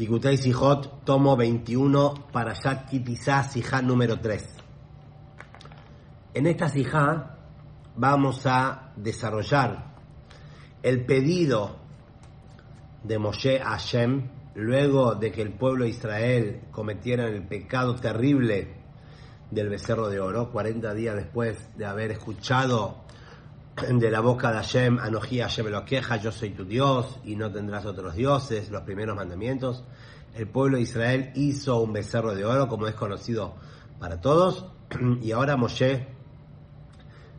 Likutei Sijot, tomo 21, para allá Ki Tisa, Sija número 3. En esta Sija vamos a desarrollar el pedido de Moshe a Shem, luego de que el pueblo de Israel cometiera el pecado terrible del becerro de oro, 40 días después de haber escuchado de la boca de Hashem, Anohí Hashem lo queja, yo soy tu Dios y no tendrás otros dioses, los primeros mandamientos. El pueblo de Israel hizo un becerro de oro, como es conocido para todos, y ahora Moshe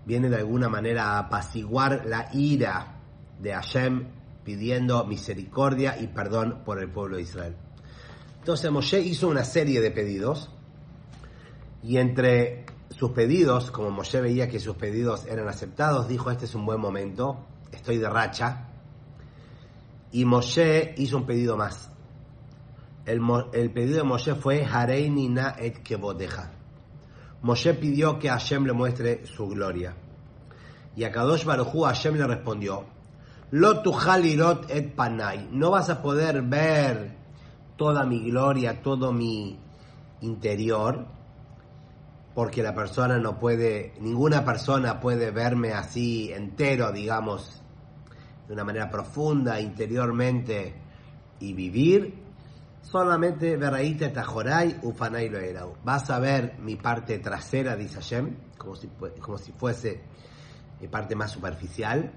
viene de alguna manera a apaciguar la ira de Hashem, pidiendo misericordia y perdón por el pueblo de Israel. Entonces Moshe hizo una serie de pedidos, y entre sus pedidos, como Moshe veía que sus pedidos eran aceptados, dijo: este es un buen momento, estoy de racha. Y Moshe hizo un pedido más. El pedido de Moshe fue Hareini na et kevodeja. Moshe pidió que Hashem le muestre su gloria. Y a Kadosh Baruj Hu Hashem le respondió: Lo tujal irot et panai. No vas a poder ver toda mi gloria, todo mi interior, porque la persona no puede, ninguna persona puede verme así entero, digamos, de una manera profunda, interiormente, y vivir. Solamente Beraita et Ahorai ufanai lo erau. Vas a ver mi parte trasera, dice Hashem, como si fuese mi parte más superficial,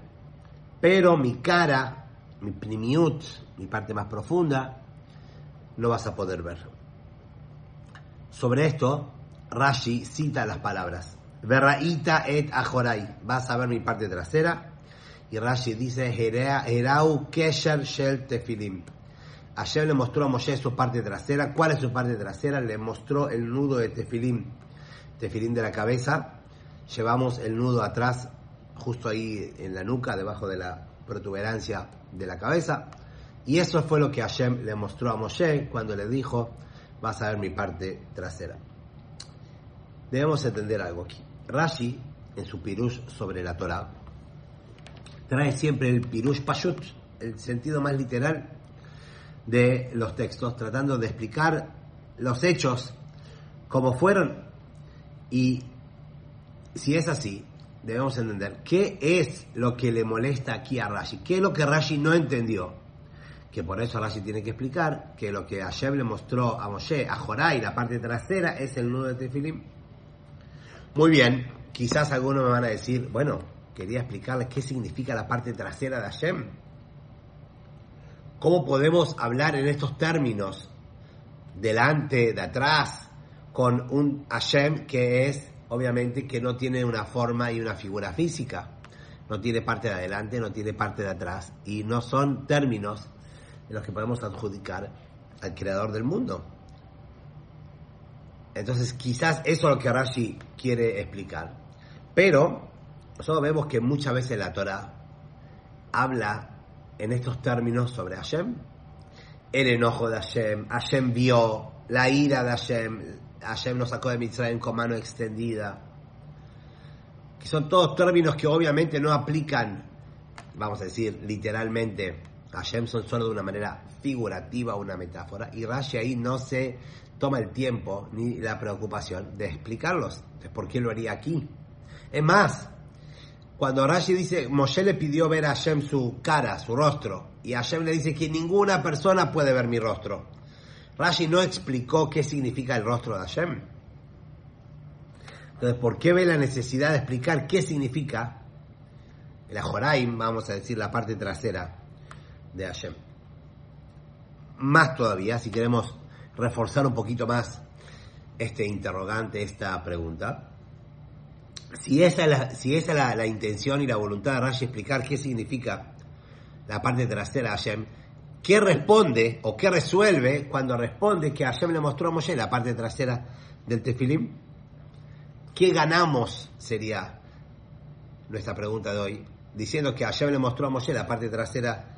pero mi cara, mi pnimiut, mi parte más profunda, no vas a poder ver. Sobre esto, Rashi cita las palabras Beraita et Ahorai, vas a ver mi parte trasera, y Rashi dice Herau Kesher Shel Tefilin. Hashem le mostró a Moshe su parte trasera. ¿Cuál es su parte trasera? Le mostró el nudo de Tefilin, Tefilin de la cabeza. Llevamos el nudo atrás, justo ahí en la nuca, debajo de la protuberancia de la cabeza, y eso fue lo que Hashem le mostró a Moshe cuando le dijo: vas a ver mi parte trasera. Debemos entender algo aquí. Rashi, en su pirush sobre la Torah, trae siempre el pirush pashut, el sentido más literal de los textos, tratando de explicar los hechos como fueron. Y si es así, debemos entender qué es lo que le molesta aquí a Rashi, qué es lo que Rashi no entendió, que por eso Rashi tiene que explicar que lo que Hashem le mostró a Moshe, a Jorai, la parte trasera, es el nudo de Tefilim. Muy bien, quizás algunos me van a decir: bueno, quería explicarles qué significa la parte trasera de Hashem. ¿Cómo podemos hablar en estos términos, delante, de atrás, con un Hashem que es, obviamente, que no tiene una forma y una figura física? No tiene parte de adelante, no tiene parte de atrás, y no son términos en los que podemos adjudicar al creador del mundo. Entonces, quizás eso es lo que Rashi quiere explicar. Pero nosotros vemos que muchas veces la Torah habla en estos términos sobre Hashem. El enojo de Hashem, Hashem vio, la ira de Hashem, Hashem nos sacó de Mitzrayim con mano extendida. Que son todos términos que obviamente no aplican, vamos a decir, literalmente. Hashem son solo de una manera figurativa, una metáfora. Y Rashi ahí no se toma el tiempo ni la preocupación de explicarlos. ¿Por qué lo haría aquí? Es más, cuando Rashi dice, Moshe le pidió ver a Hashem su cara, su rostro, y Hashem le dice que ninguna persona puede ver mi rostro. Rashi no explicó qué significa el rostro de Hashem. Entonces, ¿por qué ve la necesidad de explicar qué significa el Ahoraim, vamos a decir, la parte trasera de Hashem? Más todavía, si queremos reforzar un poquito más este interrogante, esta pregunta, si esa es la intención y la voluntad de Rashi, explicar qué significa la parte trasera de Hashem, ¿qué responde o qué resuelve cuando responde que Hashem le mostró a Moshe la parte trasera del Tefilim? ¿Qué ganamos? Sería nuestra pregunta de hoy, diciendo que Hashem le mostró a Moshe la parte trasera,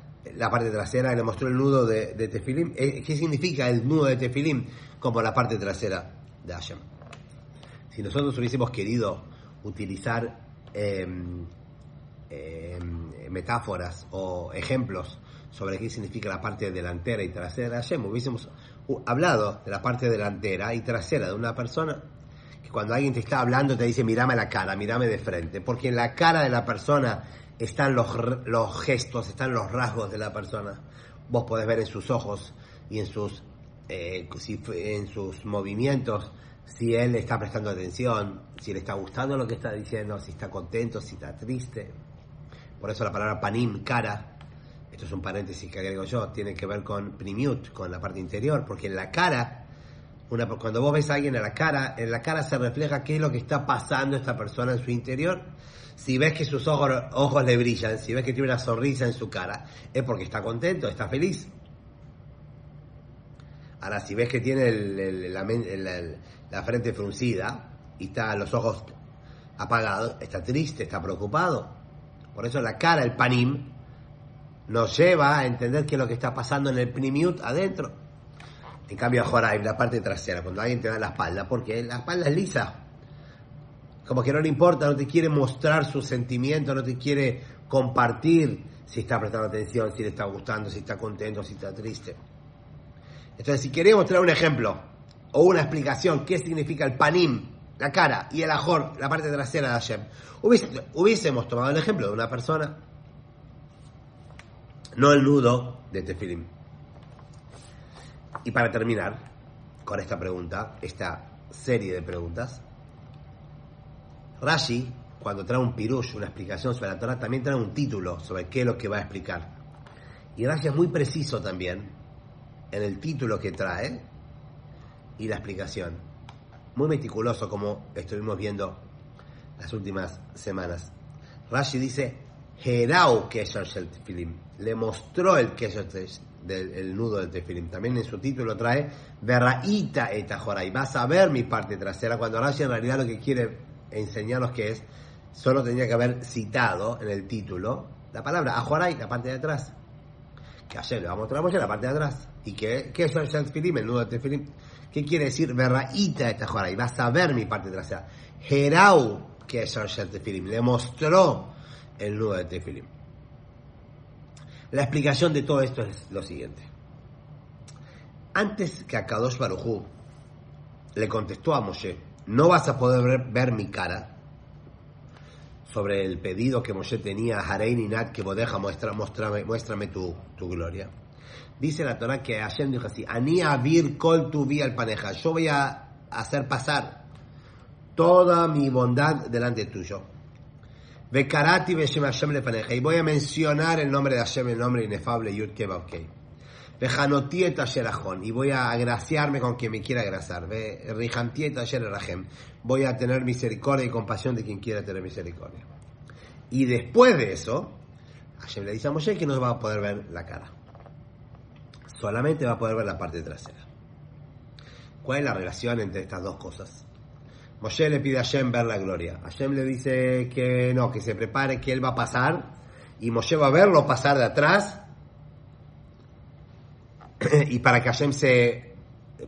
le mostró el nudo de Tefilim. ¿Qué significa el nudo de Tefilim como la parte trasera de Hashem? Si nosotros hubiésemos querido utilizar metáforas o ejemplos sobre qué significa la parte delantera y trasera de Hashem, hubiésemos hablado de la parte delantera y trasera de una persona, que cuando alguien te está hablando te dice, mírame la cara, mírame de frente, porque en la cara de la persona están los gestos, están los rasgos de la persona. Vos podés ver en sus ojos y en sus movimientos si él está prestando atención, si le está gustando lo que está diciendo, si está contento, si está triste. Por eso la palabra panim, cara, esto es un paréntesis que agrego yo, tiene que ver con primiut, con la parte interior, porque en la cara, cuando vos ves a alguien en la cara se refleja qué es lo que está pasando esta persona en su interior. Si ves que sus ojos le brillan, si ves que tiene una sonrisa en su cara, es porque está contento, está feliz. Ahora, si ves que tiene la frente fruncida y está los ojos apagados, está triste, está preocupado. Por eso la cara, el panim, nos lleva a entender qué es lo que está pasando en el primiut adentro. En cambio, Ahorai, la parte trasera, cuando alguien te da la espalda, porque la espalda es lisa, como que no le importa, no te quiere mostrar sus sentimientos, no te quiere compartir si está prestando atención, si le está gustando, si está contento, si está triste. Entonces, si queremos traer un ejemplo o una explicación qué significa el panim, la cara, y el ajor, la parte trasera de Hashem, hubiésemos tomado el ejemplo de una persona, no el nudo de Tefilín. Y para terminar con esta serie de preguntas, Rashi, cuando trae un pirush, una explicación sobre la Torah, también trae un título sobre qué es lo que va a explicar. Y Rashi es muy preciso también en el título que trae y la explicación. Muy meticuloso, como estuvimos viendo las últimas semanas. Rashi dice, Herau Kesher Shel Tefilin, le mostró el Kesher del nudo del Tefilin. También en su título trae, Beraita et Ahorai, vas a ver mi parte trasera, cuando Rashi en realidad lo que quiere enseñarnos que es, solo tendría que haber citado en el título la palabra Ahorai, la parte de atrás, que ayer le vamos a mostrar la parte de atrás, y que es el Tefilín, el nudo del Tefilín. ¿Qué quiere decir Beraita esta Ahorai? Vas a ver mi parte trasera. Herau que es el Tefilín, le mostró el nudo del Tefilín. La explicación de todo esto es lo siguiente: antes que Akadosh Baruj Hu le contestó a Moshe, no vas a poder ver mi cara, sobre el pedido que Moshe tenía a Harei Ninat, que bodeja, muéstrame tu gloria. Dice la Torah que Hashem dijo así, Ani avir kol tuvi al paneja, yo voy a hacer pasar toda mi bondad delante tuyo. Bekarati beshem Hashem le paneja, y voy a mencionar el nombre de Hashem, el nombre inefable, Yud Kevavkei. Y voy a agraciarme con quien me quiera agraciar. Voy a tener misericordia y compasión de quien quiera tener misericordia. Y después de eso, Hashem le dice a Moshe que no va a poder ver la cara, solamente va a poder ver la parte trasera. ¿Cuál es la relación entre estas dos cosas? Moshe le pide a Hashem ver la gloria. Hashem le dice que no, que se prepare, que él va a pasar, y Moshe va a verlo pasar de atrás, y para que Hashem se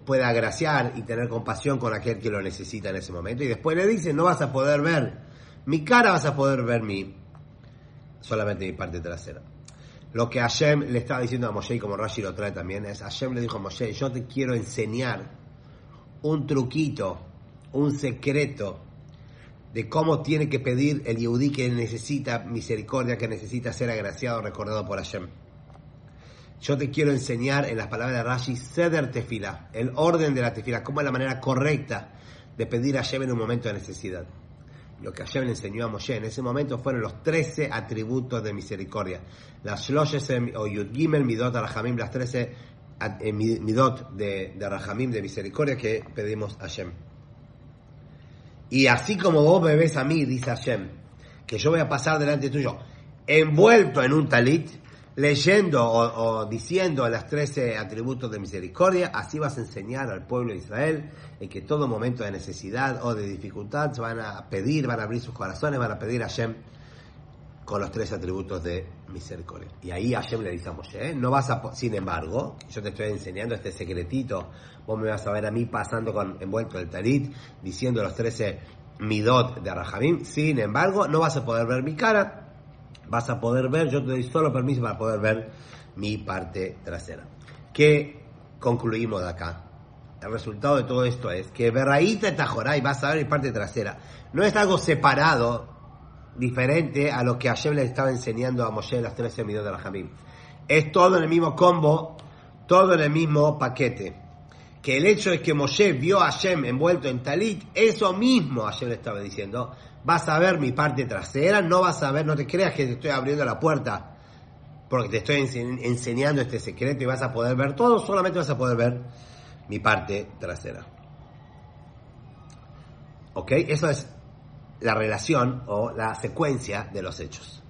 pueda agraciar y tener compasión con aquel que lo necesita en ese momento. Y después le dice, no vas a poder ver mi cara, vas a poder ver solamente mi parte trasera. Lo que Hashem le estaba diciendo a Moshe, y como Rashi lo trae también, es, Hashem le dijo a Moshe, yo te quiero enseñar un truquito, un secreto, de cómo tiene que pedir el Yehudí que necesita misericordia, que necesita ser agraciado, recordado por Hashem. Yo te quiero enseñar, en las palabras de Rashi, Seder tefila, el orden de la tefila, cómo es la manera correcta de pedir a Hashem en un momento de necesidad. Lo que Hashem le enseñó a Moshe en ese momento fueron los 13 atributos de misericordia. Las shloshes o Yud Gimel Midot de Rachamim, las 13 Midot de Rachamim, de misericordia, que pedimos a Hashem. Y así como vos me ves a mí, dice Hashem, que yo voy a pasar delante tuyo, envuelto en un talit, leyendo o diciendo los 13 atributos de misericordia, así vas a enseñar al pueblo de Israel en que todo momento de necesidad o de dificultad se van a pedir, van a abrir sus corazones, van a pedir a Hashem con los 13 atributos de misericordia. Y ahí Hashem le dice a Moshe, sin embargo, yo te estoy enseñando este secretito, vos me vas a ver a mí pasando envuelto el talit, diciendo los 13 midot de Rachamim, sin embargo, no vas a poder ver mi cara, vas a poder ver, yo te doy solo permiso para poder ver mi parte trasera. ¿Qué concluimos de acá? El resultado de todo esto es que Beraita et Ahorai va a saber mi parte trasera. No es algo separado, diferente a lo que Hashem le estaba enseñando a Moshe en las 13 midot de Rachamim. Es todo en el mismo combo, todo en el mismo paquete. Que el hecho de que Moshe vio a Hashem envuelto en talit, eso mismo Hashem le estaba diciendo. Vas a ver mi parte trasera, no vas a ver, no te creas que te estoy abriendo la puerta porque te estoy enseñando este secreto y vas a poder ver todo, solamente vas a poder ver mi parte trasera. ¿Ok? Eso es la relación o la secuencia de los hechos.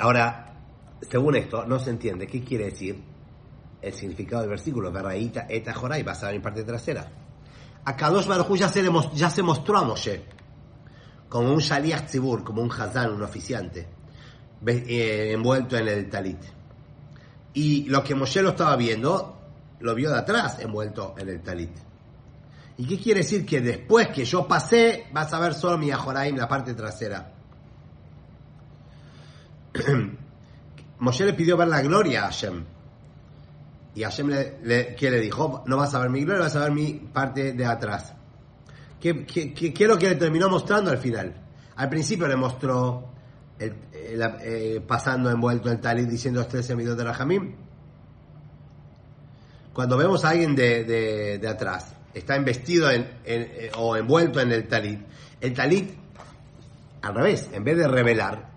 Ahora, según esto, no se entiende qué quiere decir el significado del versículo. Beraita et Ahorai, vas a ver mi parte trasera. Akadosh Baruchu ya se mostró a Moshe como un shaliach tzibur, como un hazán, un oficiante, envuelto en el talit. Y lo que Moshe lo estaba viendo, lo vio de atrás, envuelto en el talit. ¿Y qué quiere decir? Que después que yo pasé, vas a ver solo mi Ahoraim, la parte trasera. Moshe le pidió ver la gloria a Hashem. Y Hashem le dijo, no vas a ver mi gloria, vas a ver mi parte de atrás. ¿Qué es lo que le terminó mostrando al final? Al principio le mostró pasando envuelto en talit, diciendo los 13 midot de Rachamim. Cuando vemos a alguien de atrás, está investido o envuelto en el talit, al revés, en vez de revelar,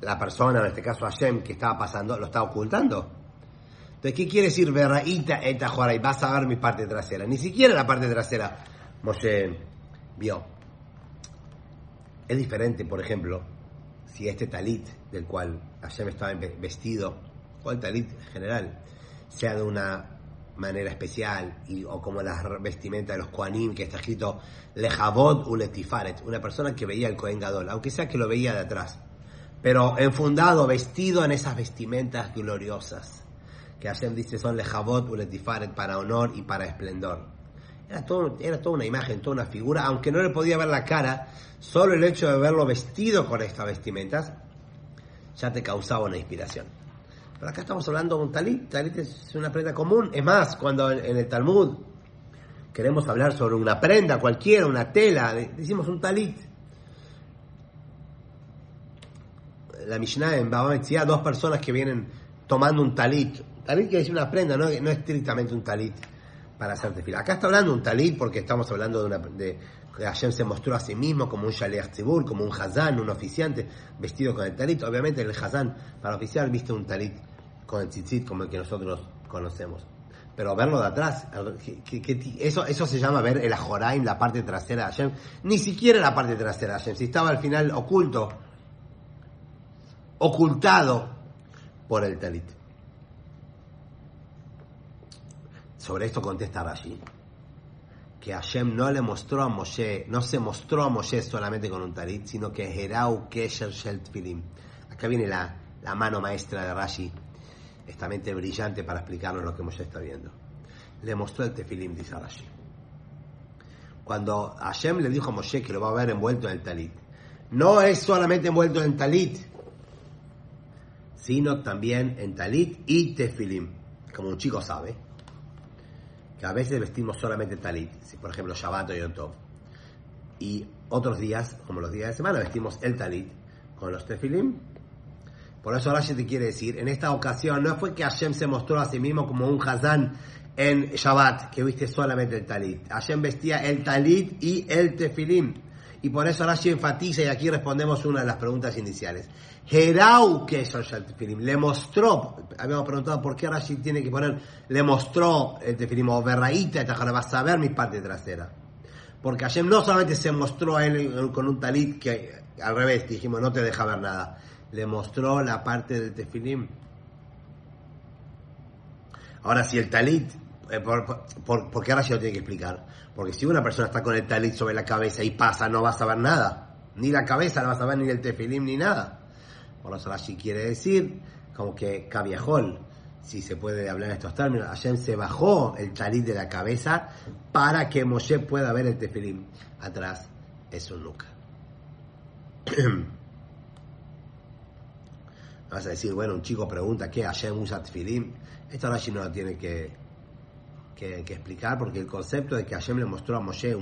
la persona, en este caso Hashem, que estaba pasando, lo está ocultando. Entonces, ¿qué quiere decir Beraita et Ahorai? Vas a ver mi parte trasera. Ni siquiera la parte trasera Moshe vio. Es diferente, por ejemplo, si este talit del cual Hashem estaba vestido, o el talit en general, sea de una manera especial, o como las vestimentas de los Kohanim, que está escrito Lejavod u Letifaret, una persona que veía el Kohen Gadol, aunque sea que lo veía de atrás, pero enfundado, vestido en esas vestimentas gloriosas, que Hashem dice son Lejavot u Letifaret, para honor y para esplendor. Era toda una imagen, toda una figura, aunque no le podía ver la cara, solo el hecho de verlo vestido con estas vestimentas ya te causaba una inspiración. Pero acá estamos hablando de un talit. Talit es una prenda común. Es más, cuando en el Talmud queremos hablar sobre una prenda cualquiera, una tela, decimos un talit. La Mishnah en Bava Metzia, dos personas que vienen tomando un talit. Talit que es una prenda, no estrictamente un talit para hacer tefila. Acá está hablando un talit porque estamos hablando de que Hashem se mostró a sí mismo como un shaliach tzibur, como un hazán, un oficiante vestido con el talit. Obviamente el hazán, para oficiar, viste un talit con el tzitzit como el que nosotros conocemos. Pero verlo de atrás, eso se llama ver el Ahoraim, la parte trasera de Hashem. Ni siquiera la parte trasera de Hashem. Si estaba al final oculto, ocultado por el talit. Sobre esto contesta Rashi que Hashem no le mostró a Moshe, no se mostró a Moshe solamente con un talit, sino que Herau Kesher Shel Tefilin. Acá viene la mano maestra de Rashi, esta mente brillante para explicarnos lo que Moshe está viendo. Le mostró el Tefilim, dice Rashi. Cuando Hashem le dijo a Moshe que lo va a ver envuelto en el talit, no es solamente envuelto en talit, sino también en talit y Tefilim. Como un chico sabe que a veces vestimos solamente talit, por ejemplo Shabbat o Yom Tov, y otros días, como los días de semana, vestimos el talit con los tefilim. Por eso Rashi te quiere decir, en esta ocasión no fue que Hashem se mostró a sí mismo como un hazán en Shabbat, que viste solamente el talit. Hashem vestía el talit y el tefilim, y por eso Rashi enfatiza, y aquí respondemos una de las preguntas iniciales. Herau Kesher Shel Tefilin, le mostró. Habíamos preguntado por qué Rashi tiene que poner le mostró el Tefilim, o Beraita et Ahorai, vas a ver mi parte trasera. Porque Hashem no solamente se mostró a él con un talit que al revés dijimos no te deja ver nada, le mostró la parte del Tefilim. Ahora si el talit, ¿por qué Rashi lo tiene que explicar? Porque si una persona está con el talit sobre la cabeza y pasa, no vas a ver nada, ni la cabeza no vas a ver, ni el Tefilim, ni nada. Por eso Rashi quiere decir, como que Kaviahol, si se puede hablar estos términos, Hashem se bajó el talit de la cabeza para que Moshe pueda ver el tefilim. Atrás es un nuca. Vas a decir, bueno, un chico pregunta ¿qué Hashem usa tefilín? Esto Rashi no lo tiene que explicar, porque el concepto de que Hashem le mostró a Moshe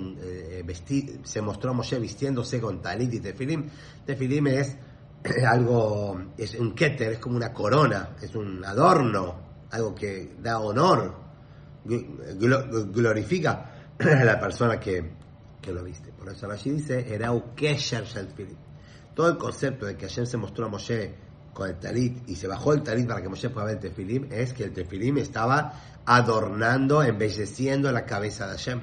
se mostró a Moshe vistiéndose con talit y tefilín. Tefilín es algo, es un keter, es como una corona, es un adorno, algo que da honor, glorifica a la persona que lo viste. Por eso Rashi dice erau Kesher Shel Tefilin. Todo el concepto de que Hashem se mostró a Moshe con el talit y se bajó el talit para que Moshe pueda ver el tefilim, es que el tefilim estaba adornando, embelleciendo la cabeza de Hashem.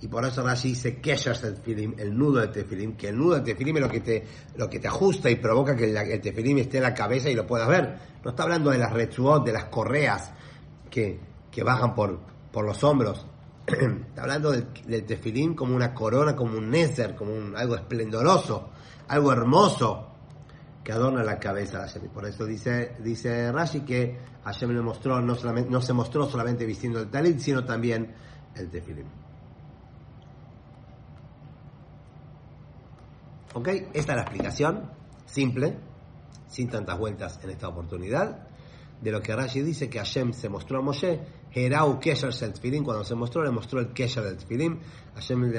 Y por eso Rashi dice Kesher Shel Tefilim, el nudo del tefilim, que el nudo del tefilim es lo que te ajusta y provoca que el tefilim esté en la cabeza y lo puedas ver. No está hablando de las retzuot, de las correas que bajan por los hombros. Está hablando del tefilim como una corona, como un nézer, como algo esplendoroso, algo hermoso, que adorna la cabeza de Hashem. Por eso dice Rashi que Hashem le mostró, no se mostró solamente vistiendo el talit, sino también el tefilim. Ok, esta es la explicación simple, sin tantas vueltas en esta oportunidad, de lo que Rashi dice que Hashem se mostró a Moshe, Herau Kesher Shel Tefilin, cuando se mostró, le mostró el Kesher del Tefilin. Hashem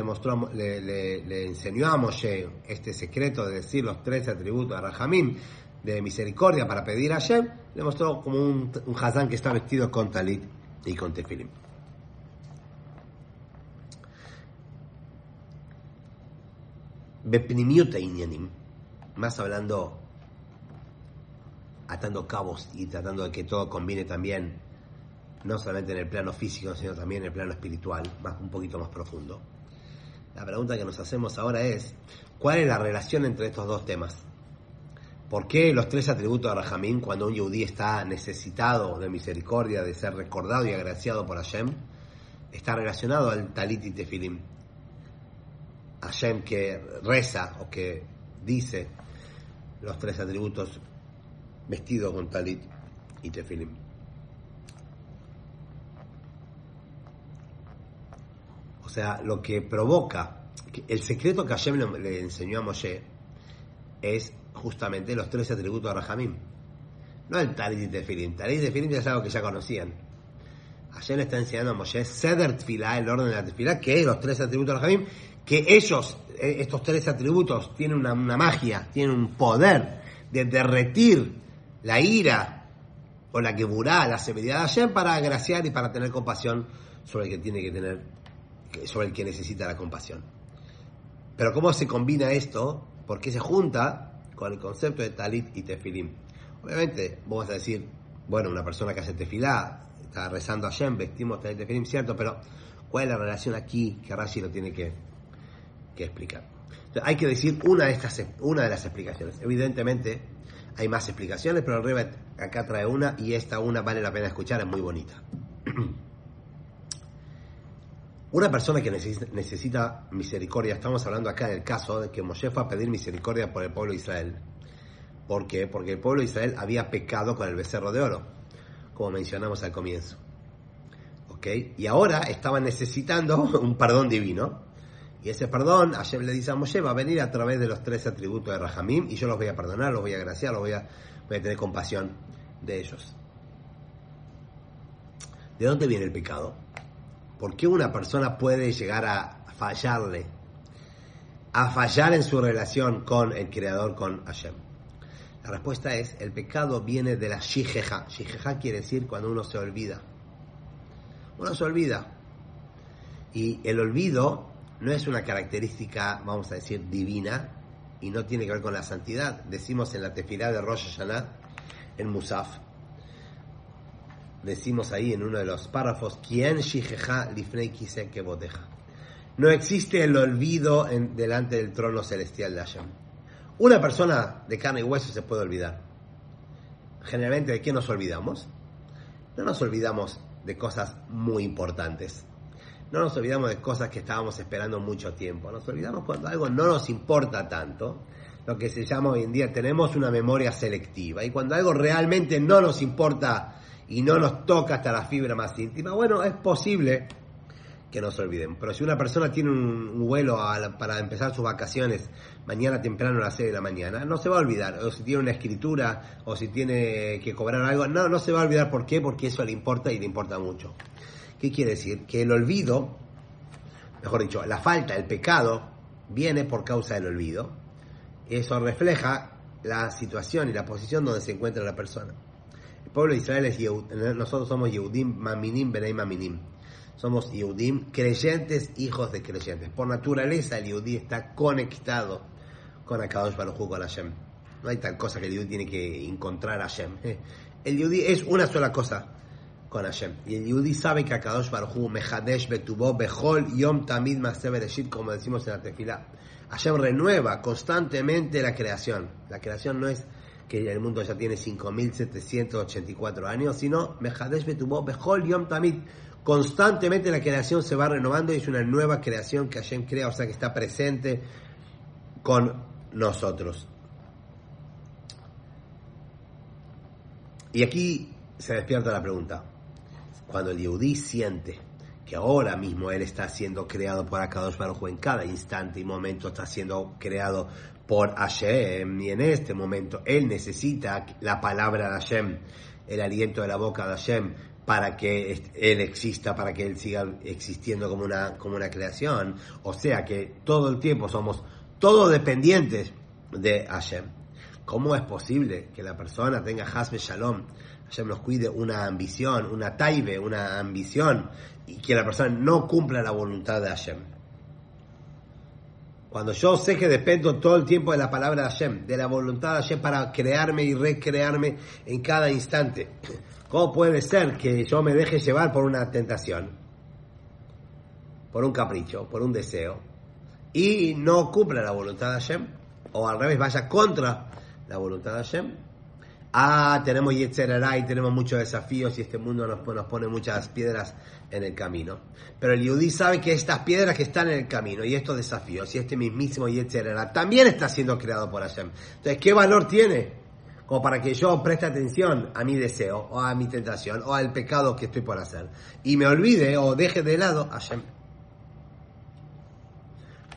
le enseñó a Moshe este secreto de decir los 13 atributos de Rachamim, de misericordia, para pedir a Hashem. Le mostró como un hazán que está vestido con talit y con Tefilin. Bepnimiut Inyanim, más hablando, atando cabos y tratando de que todo combine también, no solamente en el plano físico, sino también en el plano espiritual, un poquito más profundo. La pregunta que nos hacemos ahora es, ¿cuál es la relación entre estos dos temas? ¿Por qué los 3 atributos de Rachamim, cuando un yehudí está necesitado de misericordia, de ser recordado y agraciado por Hashem, está relacionado al talit y tefilim? Hashem que reza o que dice los 3 atributos vestido con talit y tefilim. O sea, lo que provoca, el secreto que Hashem le enseñó a Moshe es justamente los 3 atributos de Rachamim. No el talit y tefilim. Talit y tefilim es algo que ya conocían. Hashem le está enseñando a Moshe Seder tefila, el orden de la tefila, que es los 3 atributos de Rachamim, que ellos, estos 3 atributos, tienen una magia, tienen un poder de derretir la ira o la geburá, la severidad de Hashem, para agraciar y para tener compasión sobre el que tiene que tener, sobre el que necesita la compasión. Pero ¿cómo se combina esto? ¿Por qué se junta con el concepto de talit y tefilim? Obviamente, vos vas a decir, bueno, una persona que hace tefilá, está rezando a Hashem, vestimos talit y tefilim, cierto, pero ¿cuál es la relación aquí que Rashi lo tiene que explicar? Entonces, hay que decir una de las explicaciones. Evidentemente, hay más explicaciones, pero el Rebbe acá trae una, y esta una vale la pena escuchar, es muy bonita. Una persona que necesita misericordia, estamos hablando acá del caso de que Moshe fue a pedir misericordia por el pueblo de Israel. ¿Por qué? Porque el pueblo de Israel había pecado con el becerro de oro, como mencionamos al comienzo. ¿Ok? Y ahora estaban necesitando un perdón divino. Y ese perdón, Hashem le dice a Moshe, va a venir a través de los 3 atributos de Rachamim, y yo los voy a perdonar, los voy a agraciar, voy a tener compasión de ellos. ¿De dónde viene el pecado? ¿Por qué una persona puede llegar a fallarle, a fallar en su relación con el Creador, con Hashem? La respuesta es, el pecado viene de la shijeja. Shijeja quiere decir cuando uno se olvida. Uno se olvida. Y el olvido no es una característica, vamos a decir, divina, y no tiene que ver con la santidad. Decimos en la tefilá de Rosh Hashanah, en Musaf, decimos ahí en uno de los párrafos, Kien shijeja lifnei kiseh kebodeja. No existe el olvido delante del trono celestial de Hashem. Una persona de carne y hueso se puede olvidar. Generalmente, ¿de qué nos olvidamos? No nos olvidamos de cosas muy importantes. No nos olvidamos de cosas que estábamos esperando mucho tiempo. Nos olvidamos cuando algo no nos importa tanto. Lo que se llama hoy en día, tenemos una memoria selectiva. Y cuando algo realmente no nos importa y no nos toca hasta la fibra más íntima, bueno, es posible que no se olviden. Pero si una persona tiene un vuelo para empezar sus vacaciones mañana temprano a las 6 de la mañana, no se va a olvidar. O si tiene una escritura, o si tiene que cobrar algo, no se va a olvidar. ¿Por qué? Porque eso le importa y le importa mucho. ¿Qué quiere decir? Que el olvido, mejor dicho, la falta, el pecado, viene por causa del olvido. Eso refleja la situación y la posición donde se encuentra la persona. El pueblo de Israel es Yehudim, nosotros somos Yehudim, Maminim, Benei Maminim. Somos Yehudim, creyentes, hijos de creyentes. Por naturaleza el Yehudí está conectado con Akadosh Baruj Hu, con Hashem. No hay tal cosa que el Yehudí tiene que encontrar a Hashem. El Yehudí es una sola cosa con Hashem. Y el Yehudí sabe que Akadosh Baruj Hu, Mehadesh Betubov, Bechol, Yom Tamid, Maseh Bereshit, como decimos en la tefila. Hashem renueva constantemente la creación. La creación no es que el mundo ya tiene 5.784 años, sino Mehadesh Betubov, Bechol, Yom Tamid. Constantemente la creación se va renovando y es una nueva creación que Hashem crea, o sea que está presente con nosotros. Y aquí se despierta la pregunta. Cuando el Yehudí siente que ahora mismo él está siendo creado por Akadosh Baruj Hu, en cada instante y momento está siendo creado por Hashem, y en este momento él necesita la palabra de Hashem, el aliento de la boca de Hashem, para que él exista, para que él siga existiendo como una creación. O sea que todo el tiempo somos todos dependientes de Hashem. ¿Cómo es posible que la persona tenga Hashem Shalom, Hashem nos cuide, una ambición, una taibe, una ambición, y que la persona no cumpla la voluntad de Hashem? Cuando yo sé que dependo todo el tiempo de la palabra de Hashem, de la voluntad de Hashem para crearme y recrearme en cada instante, ¿cómo puede ser que yo me deje llevar por una tentación, por un capricho, por un deseo, y no cumpla la voluntad de Hashem? O al revés, vaya contra la voluntad de Hashem. Tenemos yetzererá y tenemos muchos desafíos, y este mundo nos pone muchas piedras en el camino. Pero el Yehudí sabe que estas piedras que están en el camino y estos desafíos y este mismísimo yetzererá también está siendo creado por Hashem. Entonces, ¿qué valor tiene? Como para que yo preste atención a mi deseo, o a mi tentación, o al pecado que estoy por hacer, y me olvide o deje de lado a Hashem.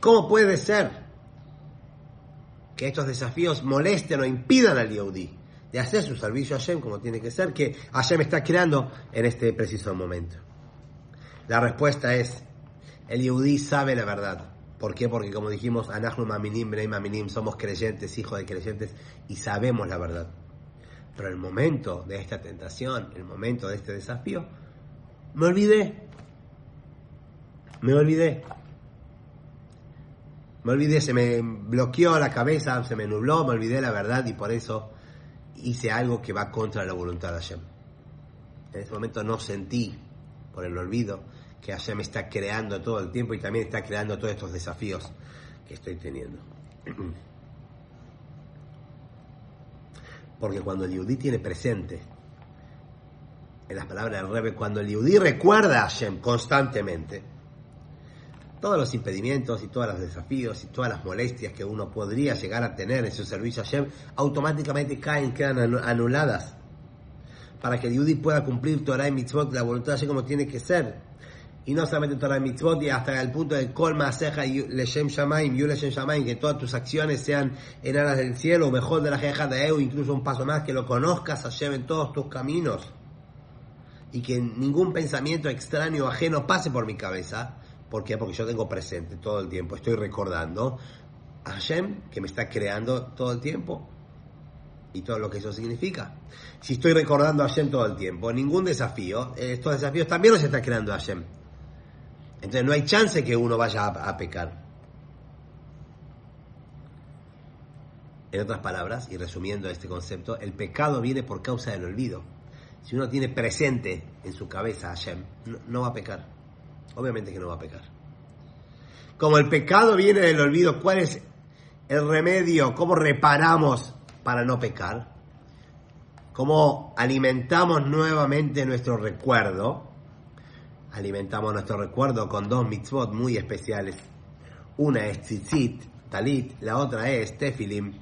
¿Cómo puede ser que estos desafíos molesten o impidan al Yehudí de hacer su servicio a Hashem como tiene que ser, que Hashem está creando en este preciso momento? La respuesta es: el Yehudí sabe la verdad. ¿Por qué? Porque, como dijimos, Anahnu Maminim, Bnei Maminim, somos creyentes, hijos de creyentes, y sabemos la verdad. Pero el momento de esta tentación, el momento de este desafío, me olvidé, se me bloqueó la cabeza, se me nubló, me olvidé la verdad, y por eso hice algo que va contra la voluntad de Hashem. En ese momento no sentí, por el olvido, que Hashem está creando todo el tiempo y también está creando todos estos desafíos que estoy teniendo. Porque cuando el Yehudí tiene presente, en las palabras del Rebbe, cuando el Yehudí recuerda a Hashem constantemente, todos los impedimentos y todos los desafíos y todas las molestias que uno podría llegar a tener en su servicio a Hashem, automáticamente quedan anuladas, para que el Yehudí pueda cumplir Torah y Mitzvot, la voluntad de Hashem como tiene que ser. Y no solamente Torah y Mitzvot, y hasta el punto del Colma, Seja, Leshem Shamayim, Leshem Shamayim, que todas tus acciones sean en aras del cielo, o mejor de la jeja de Eu, incluso un paso más, que lo conozcas a Hashem en todos tus caminos, y que ningún pensamiento extraño o ajeno pase por mi cabeza. ¿Por qué? Porque yo tengo presente todo el tiempo, estoy recordando a Hashem, que me está creando todo el tiempo, y todo lo que eso significa. Si estoy recordando a Hashem todo el tiempo, ningún desafío, estos desafíos también los está creando Hashem. Entonces no hay chance que uno vaya a pecar. En otras palabras, y resumiendo este concepto, el pecado viene por causa del olvido. Si uno tiene presente en su cabeza a Hashem, no va a pecar. Obviamente que no va a pecar. Como el pecado viene del olvido, ¿cuál es el remedio? ¿Cómo reparamos para no pecar? ¿Cómo alimentamos nuevamente nuestro recuerdo? Alimentamos nuestro recuerdo con dos mitzvot muy especiales. Una es tzitzit, talit, la otra es tefilin.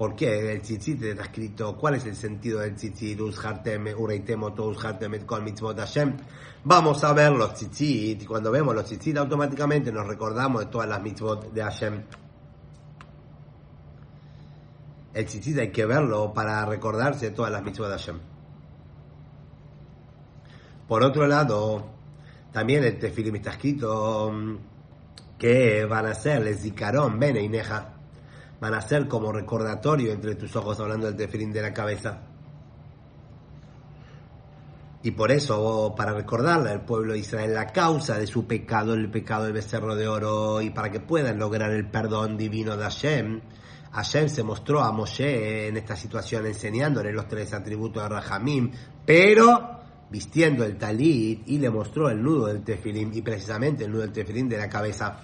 ¿Por qué el tzitzit está escrito? ¿Cuál es el sentido del tzitzit? Vamos a ver los tzitzit. Cuando vemos los tzitzit, automáticamente nos recordamos de todas las mitzvot de Hashem. El tzitzit hay que verlo para recordarse de todas las mitzvot de Hashem. Por otro lado, también el tefilim está escrito que van a ser el zicarón, bene y neja. Van a ser como recordatorio entre tus ojos, hablando del tefilín de la cabeza. Y por eso, para recordarle al pueblo de Israel la causa de su pecado, el pecado del becerro de oro, y para que puedan lograr el perdón divino de Hashem, Hashem se mostró a Moshe en esta situación enseñándole los tres atributos de Rachamim, pero vistiendo el talit, y le mostró el nudo del tefilín, y precisamente el nudo del tefilín de la cabeza.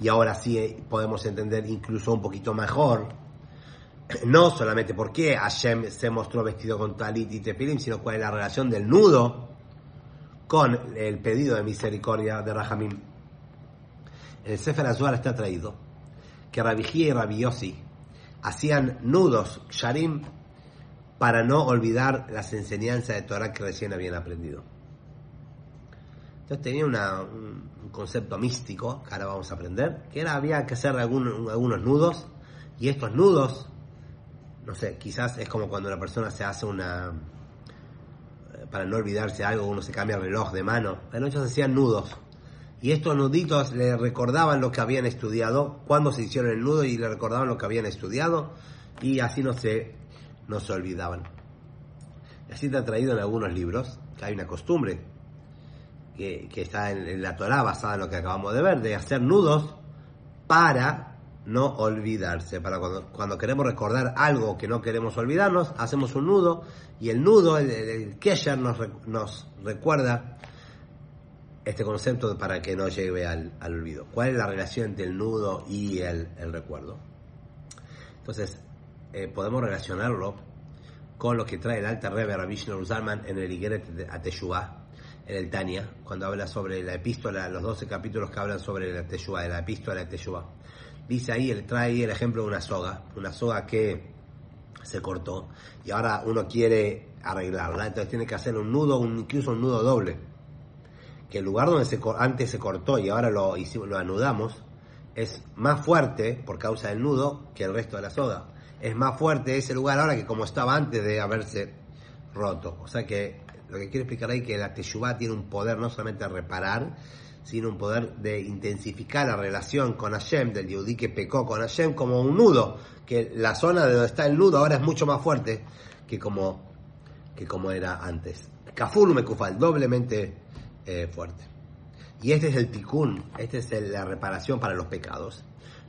Y ahora sí podemos entender incluso un poquito mejor, no solamente por qué Hashem se mostró vestido con talit y tefilim, sino cuál es la relación del nudo con el pedido de misericordia de Rachamim. En el Sefer Azual está traído que Rabbi Hillel y Rabbi Yossi hacían nudos sharim para no olvidar las enseñanzas de Torah que recién habían aprendido. Entonces tenía un concepto místico, que ahora vamos a aprender, que era había que hacer algunos nudos, y estos nudos, no sé, quizás es como cuando la persona se hace una, para no olvidarse algo, uno se cambia el reloj de mano, pero ellos hacían nudos, y estos nuditos le recordaban lo que habían estudiado, cuando se hicieron el nudo, y le recordaban lo que habían estudiado, y así no se olvidaban. Así te ha traído en algunos libros, que hay una costumbre, que está en la Torah basada en lo que acabamos de ver, de hacer nudos para no olvidarse, para cuando queremos recordar algo que no queremos olvidarnos, hacemos un nudo, y el nudo, el Kesher nos recuerda este concepto para que no llegue al olvido. ¿Cuál es la relación entre el nudo y el recuerdo? Entonces, podemos relacionarlo con lo que trae el Alter Rebbe Rabí Shneur Zalman en el Igueret HaTeshuvá, en el Tania, cuando habla sobre la epístola, los 12 capítulos que hablan sobre la Teshuvá, de la epístola de Teshuvá. Dice ahí, él trae el ejemplo de una soga que se cortó y ahora uno quiere arreglarla, entonces tiene que hacer un nudo, incluso un nudo doble, que el lugar donde antes se cortó y ahora lo anudamos, es más fuerte por causa del nudo que el resto de la soga. Es más fuerte ese lugar ahora que como estaba antes de haberse roto. O sea que lo que quiero explicar ahí es que la Teshuvá tiene un poder no solamente de reparar, sino un poder de intensificar la relación con Hashem, del Yehudí que pecó con Hashem, como un nudo, que la zona de donde está el nudo ahora es mucho más fuerte que como era antes. Kaful Mekufal, doblemente fuerte. Y este es el tikkun, esta es la reparación para los pecados,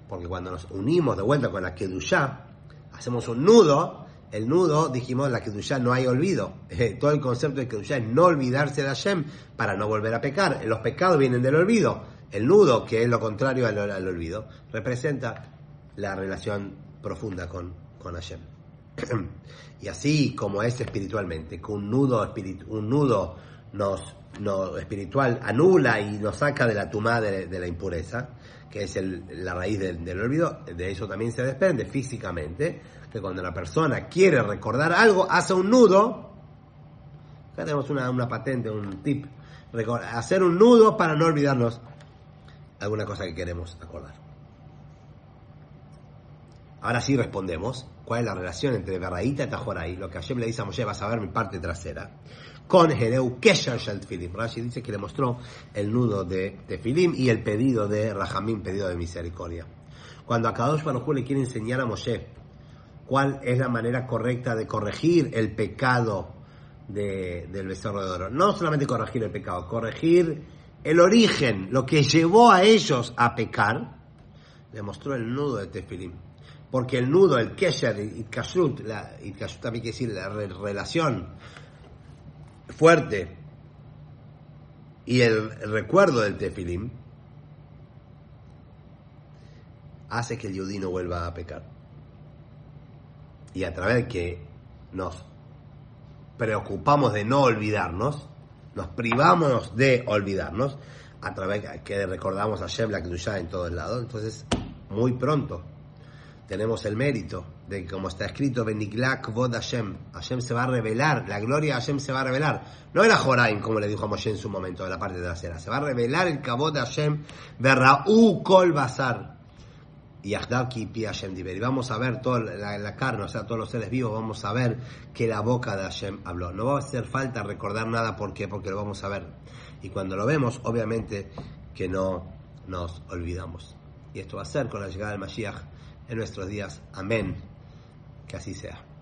porque cuando nos unimos de vuelta con la Kedushah, hacemos un nudo. El nudo, dijimos, la Kedushah no hay olvido. Todo el concepto de Kedushah es no olvidarse de Hashem para no volver a pecar. Los pecados vienen del olvido. El nudo, que es lo contrario al olvido, representa la relación profunda con Hashem. Y así como es espiritualmente, que un nudo no espiritual anula y nos saca de la tumá de la impureza, que es la raíz del olvido, de eso también se desprende físicamente, que cuando la persona quiere recordar algo, hace un nudo. Acá tenemos una patente, un tip, hacer un nudo para no olvidarnos alguna cosa que queremos acordar. Ahora sí respondemos, ¿cuál es la relación entre Beraita y Ahorai? Lo que Hashem le dice a Moshe, vas a ver mi parte trasera, con Jereu Kesher Shel Tefilin. Rashi dice que le mostró el nudo de Tefilim y el pedido de Rachamim, pedido de misericordia. Cuando Akadosh Baruchu le quiere enseñar a Moshe cuál es la manera correcta de corregir el pecado del becerro de oro, no solamente corregir el pecado, corregir el origen, lo que llevó a ellos a pecar, le mostró el nudo de Tefilim. Porque el nudo, el Kesher y Kasrut, y Kashrut también quiere decir la relación fuerte, y el recuerdo del tefilim hace que el Yehudí no vuelva a pecar, y a través de que nos preocupamos de no olvidarnos, nos privamos de olvidarnos, a través de que recordamos a Shem la Kedushah en todos lados, entonces muy pronto. Tenemos el mérito de que, como está escrito, Benigla Kvod Hashem, Hashem se va a revelar, la gloria de Hashem se va a revelar. No el Ahorai, como le dijo a Moshe en su momento, de la parte trasera. Se va a revelar el Kvod de Hashem, Berraú Kol Basar. Y vamos a ver toda la carne, o sea, todos los seres vivos, vamos a ver que la boca de Hashem habló. No va a hacer falta recordar nada, ¿por qué? Porque lo vamos a ver. Y cuando lo vemos, obviamente que no nos olvidamos. Y esto va a ser con la llegada del Mashiach en nuestros días. Amén. Que así sea.